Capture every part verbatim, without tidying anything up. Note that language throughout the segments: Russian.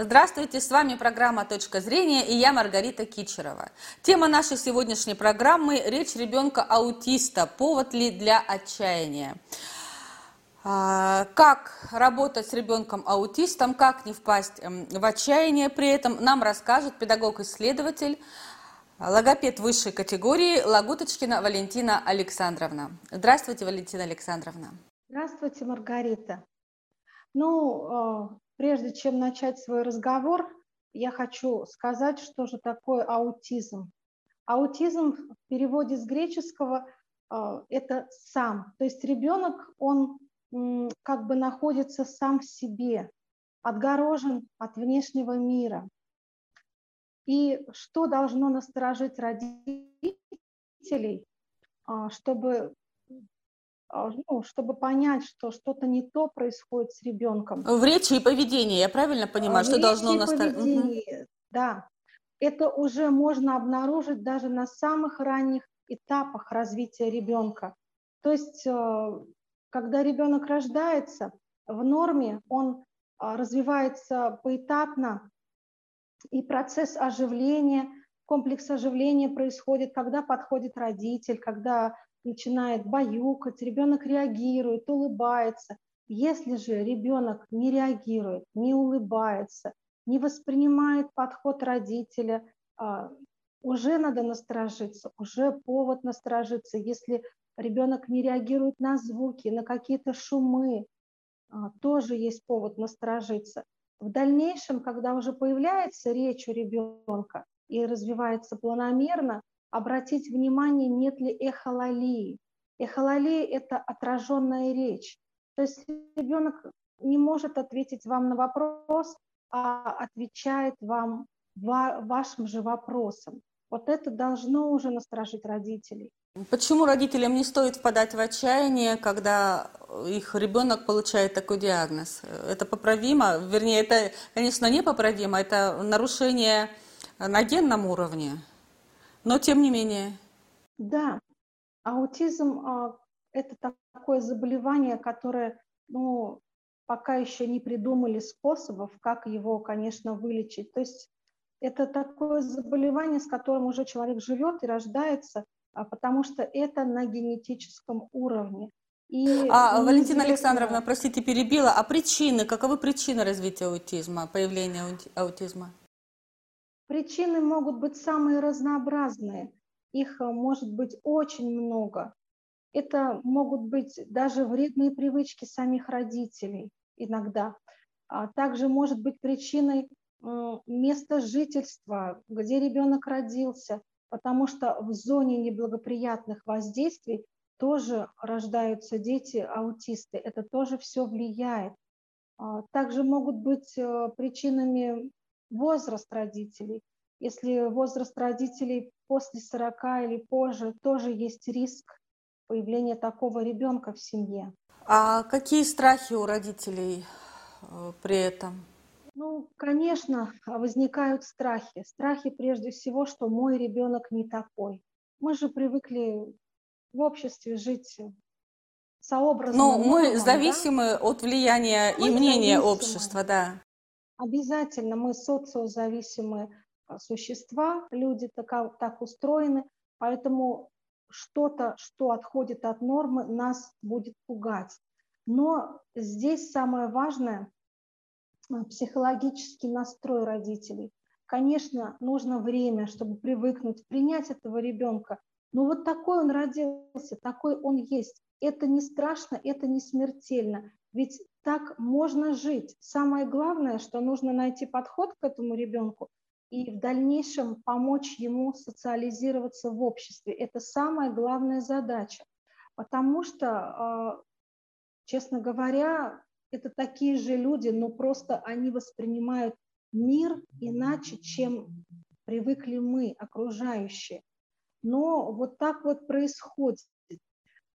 Здравствуйте, с вами программа «Точка зрения» и я Маргарита Кичерова. Тема нашей сегодняшней программы – речь ребенка-аутиста. Повод ли для отчаяния? Как работать с ребенком-аутистом, как не впасть в отчаяние при этом, нам расскажет педагог-исследователь, логопед высшей категории Лагуточкина Валентина Александровна. Здравствуйте, Валентина Александровна. Здравствуйте, Маргарита. Ну... Прежде чем начать свой разговор, я хочу сказать, что же такое аутизм. Аутизм в переводе с греческого – это сам. То есть ребенок, он как бы находится сам в себе, отгорожен от внешнего мира. И что должно насторожить родителей, чтобы... Ну, чтобы понять, что что-то не то происходит с ребенком. В речи и поведении, я правильно понимаю, в что должно насторожить? Угу. Да, это уже можно обнаружить даже на самых ранних этапах развития ребенка. То есть, когда ребенок рождается, в норме он развивается поэтапно, и процесс оживления, комплекс оживления происходит, когда подходит родитель, когда начинает баюкать, ребенок реагирует, улыбается. Если же ребенок не реагирует, не улыбается, не воспринимает подход родителя, уже надо насторожиться, уже повод насторожиться. Если ребенок не реагирует на звуки, на какие-то шумы, тоже есть повод насторожиться. В дальнейшем, когда уже появляется речь у ребенка и развивается планомерно, обратить внимание, нет ли эхолалии. Эхолалия – это отраженная речь. То есть ребенок не может ответить вам на вопрос, а отвечает вам вашим же вопросом. Вот это должно уже насторожить родителей. Почему родителям не стоит впадать в отчаяние, когда их ребенок получает такой диагноз? Это поправимо? Вернее, это, конечно, не поправимо, это нарушение на генном уровне. Но тем не менее. Да, аутизм а, – это такое заболевание, которое, ну, пока еще не придумали способов, как его, конечно, вылечить. То есть это такое заболевание, с которым уже человек живет и рождается, а, потому что это на генетическом уровне. И а, Валентина Александровна, простите, перебила. А причины, каковы причины развития аутизма, появления аутизма? Причины могут быть самые разнообразные, их может быть очень много. Это могут быть даже вредные привычки самих родителей иногда. А также может быть причиной место жительства, где ребенок родился, потому что в зоне неблагоприятных воздействий тоже рождаются дети-аутисты, это тоже все влияет. А также могут быть причинами возраст родителей. Если возраст родителей после сорока или позже, тоже есть риск появления такого ребенка в семье. А какие страхи у родителей при этом? Ну, конечно, возникают страхи. Страхи прежде всего, что мой ребенок не такой. Мы же привыкли в обществе жить сообразно. Ну, мы зависимы, да? От влияния мы и мнения общества, да. Обязательно мы социозависимые существа, люди так, так устроены, поэтому что-то, что отходит от нормы, нас будет пугать. Но здесь самое важное – психологический настрой родителей. Конечно, нужно время, чтобы привыкнуть, принять этого ребенка. Но вот такой он родился, такой он есть. Это не страшно, это не смертельно. Ведь так можно жить. Самое главное, что нужно найти подход к этому ребенку и в дальнейшем помочь ему социализироваться в обществе. Это самая главная задача. Потому что, честно говоря, это такие же люди, но просто они воспринимают мир иначе, чем привыкли мы, окружающие. Но вот так вот происходит.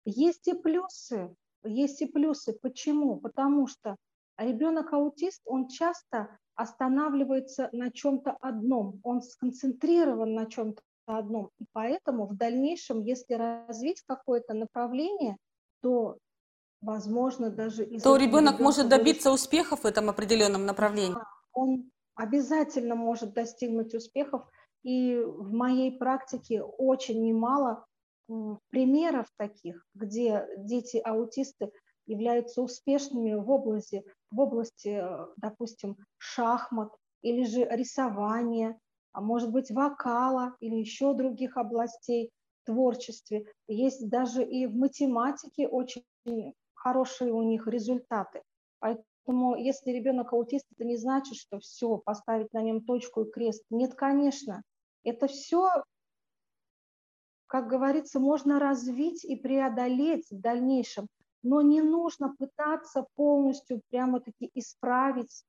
Есть и плюсы. Есть и плюсы. Почему? Потому что ребенок-аутист, он часто останавливается на чем-то одном, он сконцентрирован на чем-то одном, и поэтому в дальнейшем, если развить какое-то направление, то, возможно, даже... То ребенок может добиться успехов в этом определенном направлении. Он обязательно может достигнуть успехов. И в моей практике очень немало примеров таких, где дети-аутисты являются успешными в области, в области, допустим, шахмат или же рисования, а может быть, вокала или еще других областей, творчестве. Есть даже и в математике очень хорошие у них результаты. Поэтому, если ребенок аутист, это не значит, что все, поставить на нем точку и крест. Нет, конечно, это все, как говорится, можно развить и преодолеть в дальнейшем, но не нужно пытаться полностью прямо-таки исправить.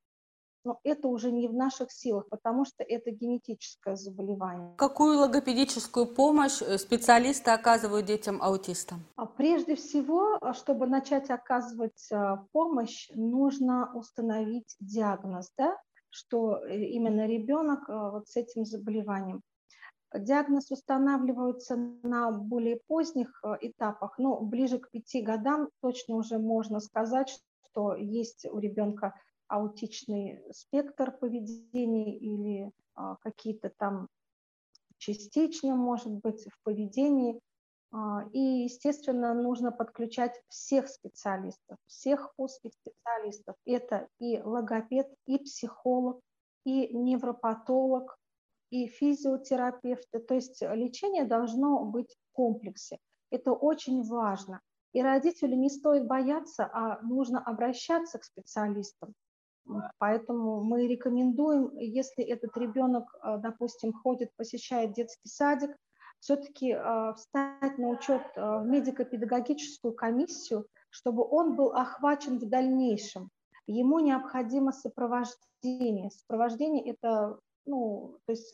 Но это уже не в наших силах, потому что это генетическое заболевание. Какую логопедическую помощь специалисты оказывают детям-аутистам? Прежде всего, чтобы начать оказывать помощь, нужно установить диагноз, да, что именно ребенок вот с этим заболеванием. Диагноз устанавливается на более поздних этапах, но ближе к пяти годам точно уже можно сказать, что есть у ребенка аутичный спектр поведения или а, какие-то там частично, может быть, в поведении. А, и, естественно, нужно подключать всех специалистов, всех узких специалистов. Это и логопед, и психолог, и невропатолог, и физиотерапевт. То есть лечение должно быть в комплексе. Это очень важно. И родителю не стоит бояться, а нужно обращаться к специалистам. Поэтому мы рекомендуем, если этот ребенок, допустим, ходит, посещает детский садик, все-таки встать на учет в медико-педагогическую комиссию, чтобы он был охвачен в дальнейшем. Ему необходимо сопровождение. Сопровождение – это, ну, то есть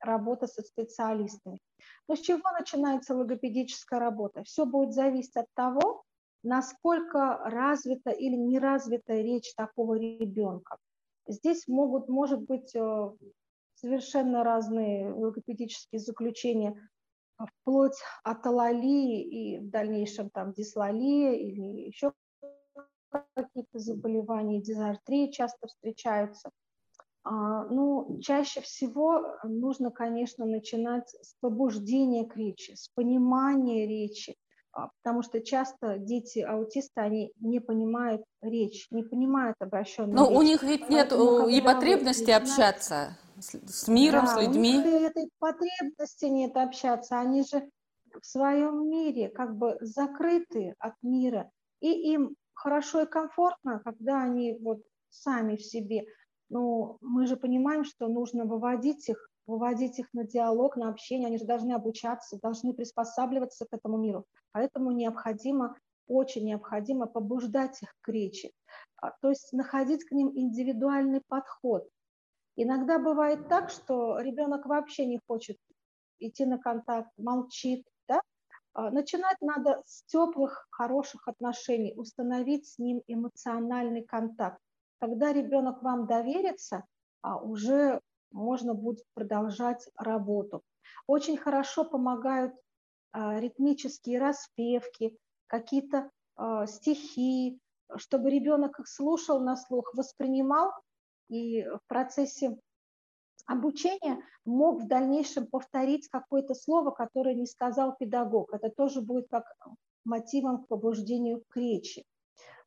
работа со специалистами. Но с чего начинается логопедическая работа? Все будет зависеть от того, насколько развита или не развита речь такого ребенка. Здесь могут, может быть, совершенно разные логопедические заключения, вплоть от алалии и в дальнейшем там дислалия или еще какие-то заболевания, дизартрии часто встречаются. Ну, чаще всего нужно, конечно, начинать с побуждения к речи, с понимания речи, потому что часто дети-аутисты, они не понимают речь, не понимают обращенную речь. Но у них ведь нет и потребности общаться с миром, с людьми. У них этой потребности нет общаться, они же в своем мире как бы закрыты от мира, и им хорошо и комфортно, когда они вот сами в себе. Но мы же понимаем, что нужно выводить их, выводить их на диалог, на общение, они же должны обучаться, должны приспосабливаться к этому миру. Поэтому необходимо, очень необходимо побуждать их к речи, то есть находить к ним индивидуальный подход. Иногда бывает так, что ребенок вообще не хочет идти на контакт, молчит, да? Начинать надо с теплых, хороших отношений, установить с ним эмоциональный контакт. Когда ребенок вам доверится, уже можно будет продолжать работу. Очень хорошо помогают ритмические распевки, какие-то стихи, чтобы ребенок их слушал на слух, воспринимал и в процессе обучения мог в дальнейшем повторить какое-то слово, которое не сказал педагог. Это тоже будет как мотивом к побуждению к речи.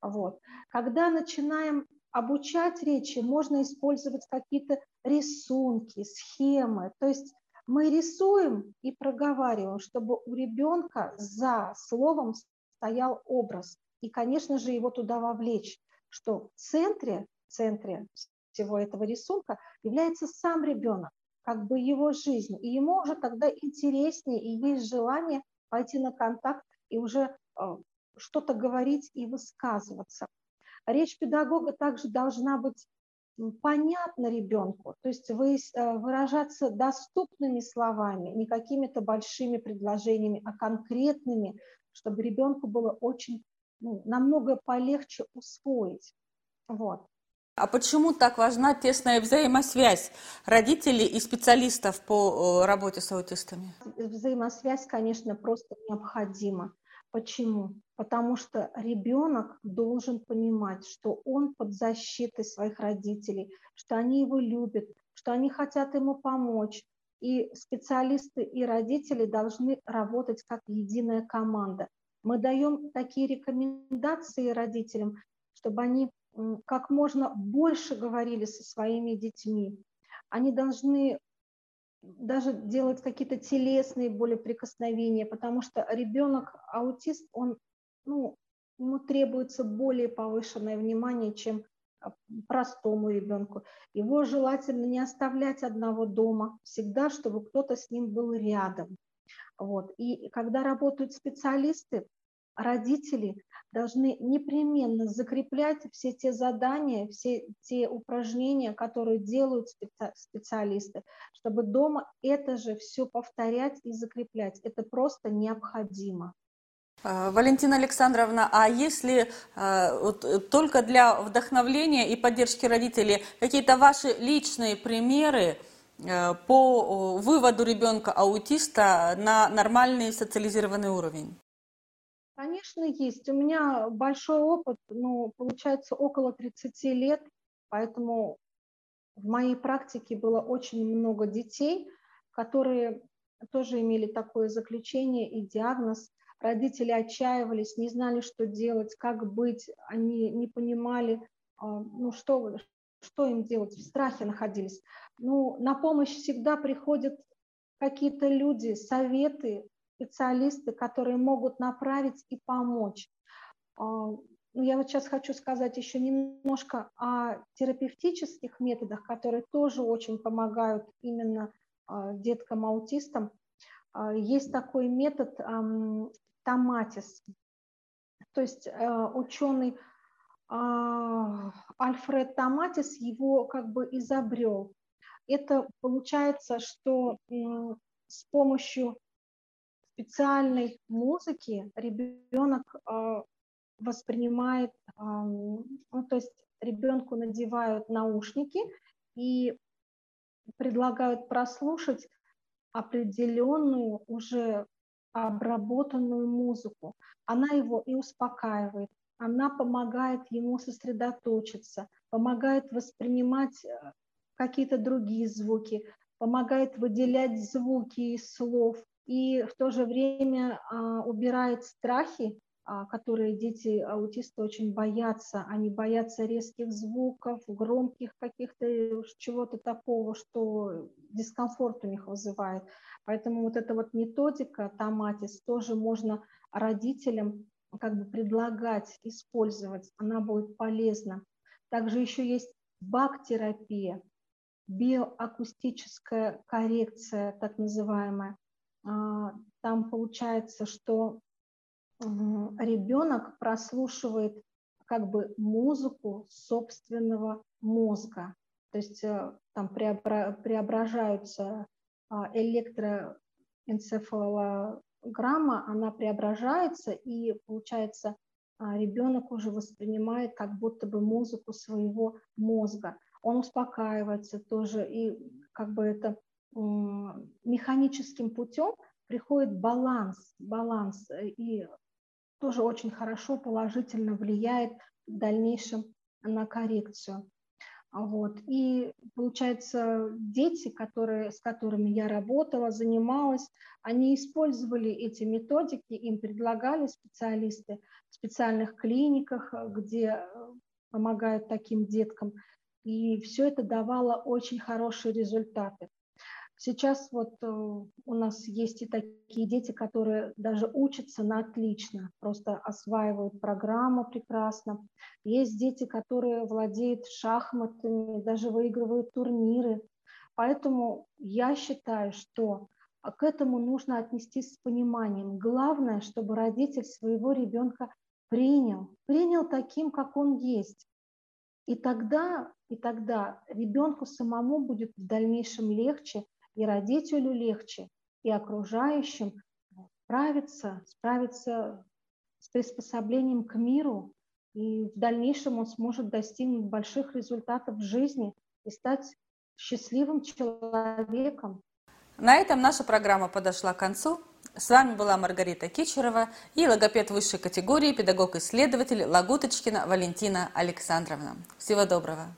Вот. Когда начинаем обучать речи, можно использовать какие-то рисунки, схемы. То есть мы рисуем и проговариваем, чтобы у ребенка за словом стоял образ. И, конечно же, его туда вовлечь, что в центре, в центре всего этого рисунка является сам ребенок, как бы его жизнь. И ему уже тогда интереснее, и есть желание пойти на контакт и уже что-то говорить и высказываться. Речь педагога также должна быть понятна ребенку, то есть выражаться доступными словами, не какими-то большими предложениями, а конкретными, чтобы ребенку было очень, ну, намного полегче усвоить. Вот. А почему так важна тесная взаимосвязь родителей и специалистов по работе с аутистами? Взаимосвязь, конечно, просто необходима. Почему? Потому что ребенок должен понимать, что он под защитой своих родителей, что они его любят, что они хотят ему помочь. И специалисты, и родители должны работать как единая команда. Мы даем такие рекомендации родителям, чтобы они как можно больше говорили со своими детьми. Они должны даже делать какие-то телесные более прикосновения, потому что ребенок аутист, он, ну, ему требуется более повышенное внимание, чем простому ребенку. Его желательно не оставлять одного дома, всегда, чтобы кто-то с ним был рядом. Вот. И когда работают специалисты, родители должны непременно закреплять все те задания, все те упражнения, которые делают специалисты, чтобы дома это же все повторять и закреплять. Это просто необходимо. Валентина Александровна, а если вот, только для вдохновления и поддержки родителей какие-то ваши личные примеры по выводу ребенка-аутиста на нормальный социализированный уровень? Конечно, есть. У меня большой опыт, ну, получается, около тридцати лет, поэтому в моей практике было очень много детей, которые тоже имели такое заключение и диагноз. Родители отчаивались, не знали, что делать, как быть, они не понимали, ну, что, что им делать, в страхе находились. Ну, на помощь всегда приходят какие-то люди, советы, специалисты, которые могут направить и помочь. Я вот сейчас хочу сказать еще немножко о терапевтических методах, которые тоже очень помогают именно деткам-аутистам. Есть такой метод Томатис, то есть ученый Альфред Томатис его как бы изобрел. Это получается, что с помощью специальной музыки ребенок э, воспринимает, э, ну, то есть ребенку надевают наушники и предлагают прослушать определенную уже обработанную музыку. Она его и успокаивает, она помогает ему сосредоточиться, помогает воспринимать какие-то другие звуки, помогает выделять звуки из слов. И в то же время а, убирает страхи, а, которые дети-аутисты очень боятся. Они боятся резких звуков, громких каких-то, чего-то такого, что дискомфорт у них вызывает. Поэтому вот эта вот методика Томатис тоже можно родителям как бы предлагать, использовать. Она будет полезна. Также еще есть бак-терапия, биоакустическая коррекция, так называемая. Там получается, что ребенок прослушивает как бы музыку собственного мозга. То есть там преображаются электроэнцефалограмма, она преображается, и получается, ребенок уже воспринимает как будто бы музыку своего мозга. Он успокаивается тоже, и как бы это... механическим путем приходит баланс, баланс и тоже очень хорошо положительно влияет в дальнейшем на коррекцию. Вот. И получается, дети, которые, с которыми я работала, занималась, они использовали эти методики, им предлагали специалисты в специальных клиниках, где помогают таким деткам, и все это давало очень хорошие результаты. Сейчас вот у нас есть и такие дети, которые даже учатся на отлично, просто осваивают программу прекрасно. Есть дети, которые владеют шахматами, даже выигрывают турниры. Поэтому я считаю, что к этому нужно отнестись с пониманием. Главное, чтобы родитель своего ребенка принял, принял таким, как он есть. И тогда, и тогда ребенку самому будет в дальнейшем легче, и родителю легче, и окружающим справиться, справиться с приспособлением к миру, и в дальнейшем он сможет достигнуть больших результатов в жизни и стать счастливым человеком. На этом наша программа подошла к концу. С вами была Маргарита Кичерова и логопед высшей категории, педагог-исследователь Лагуточкина Валентина Александровна. Всего доброго!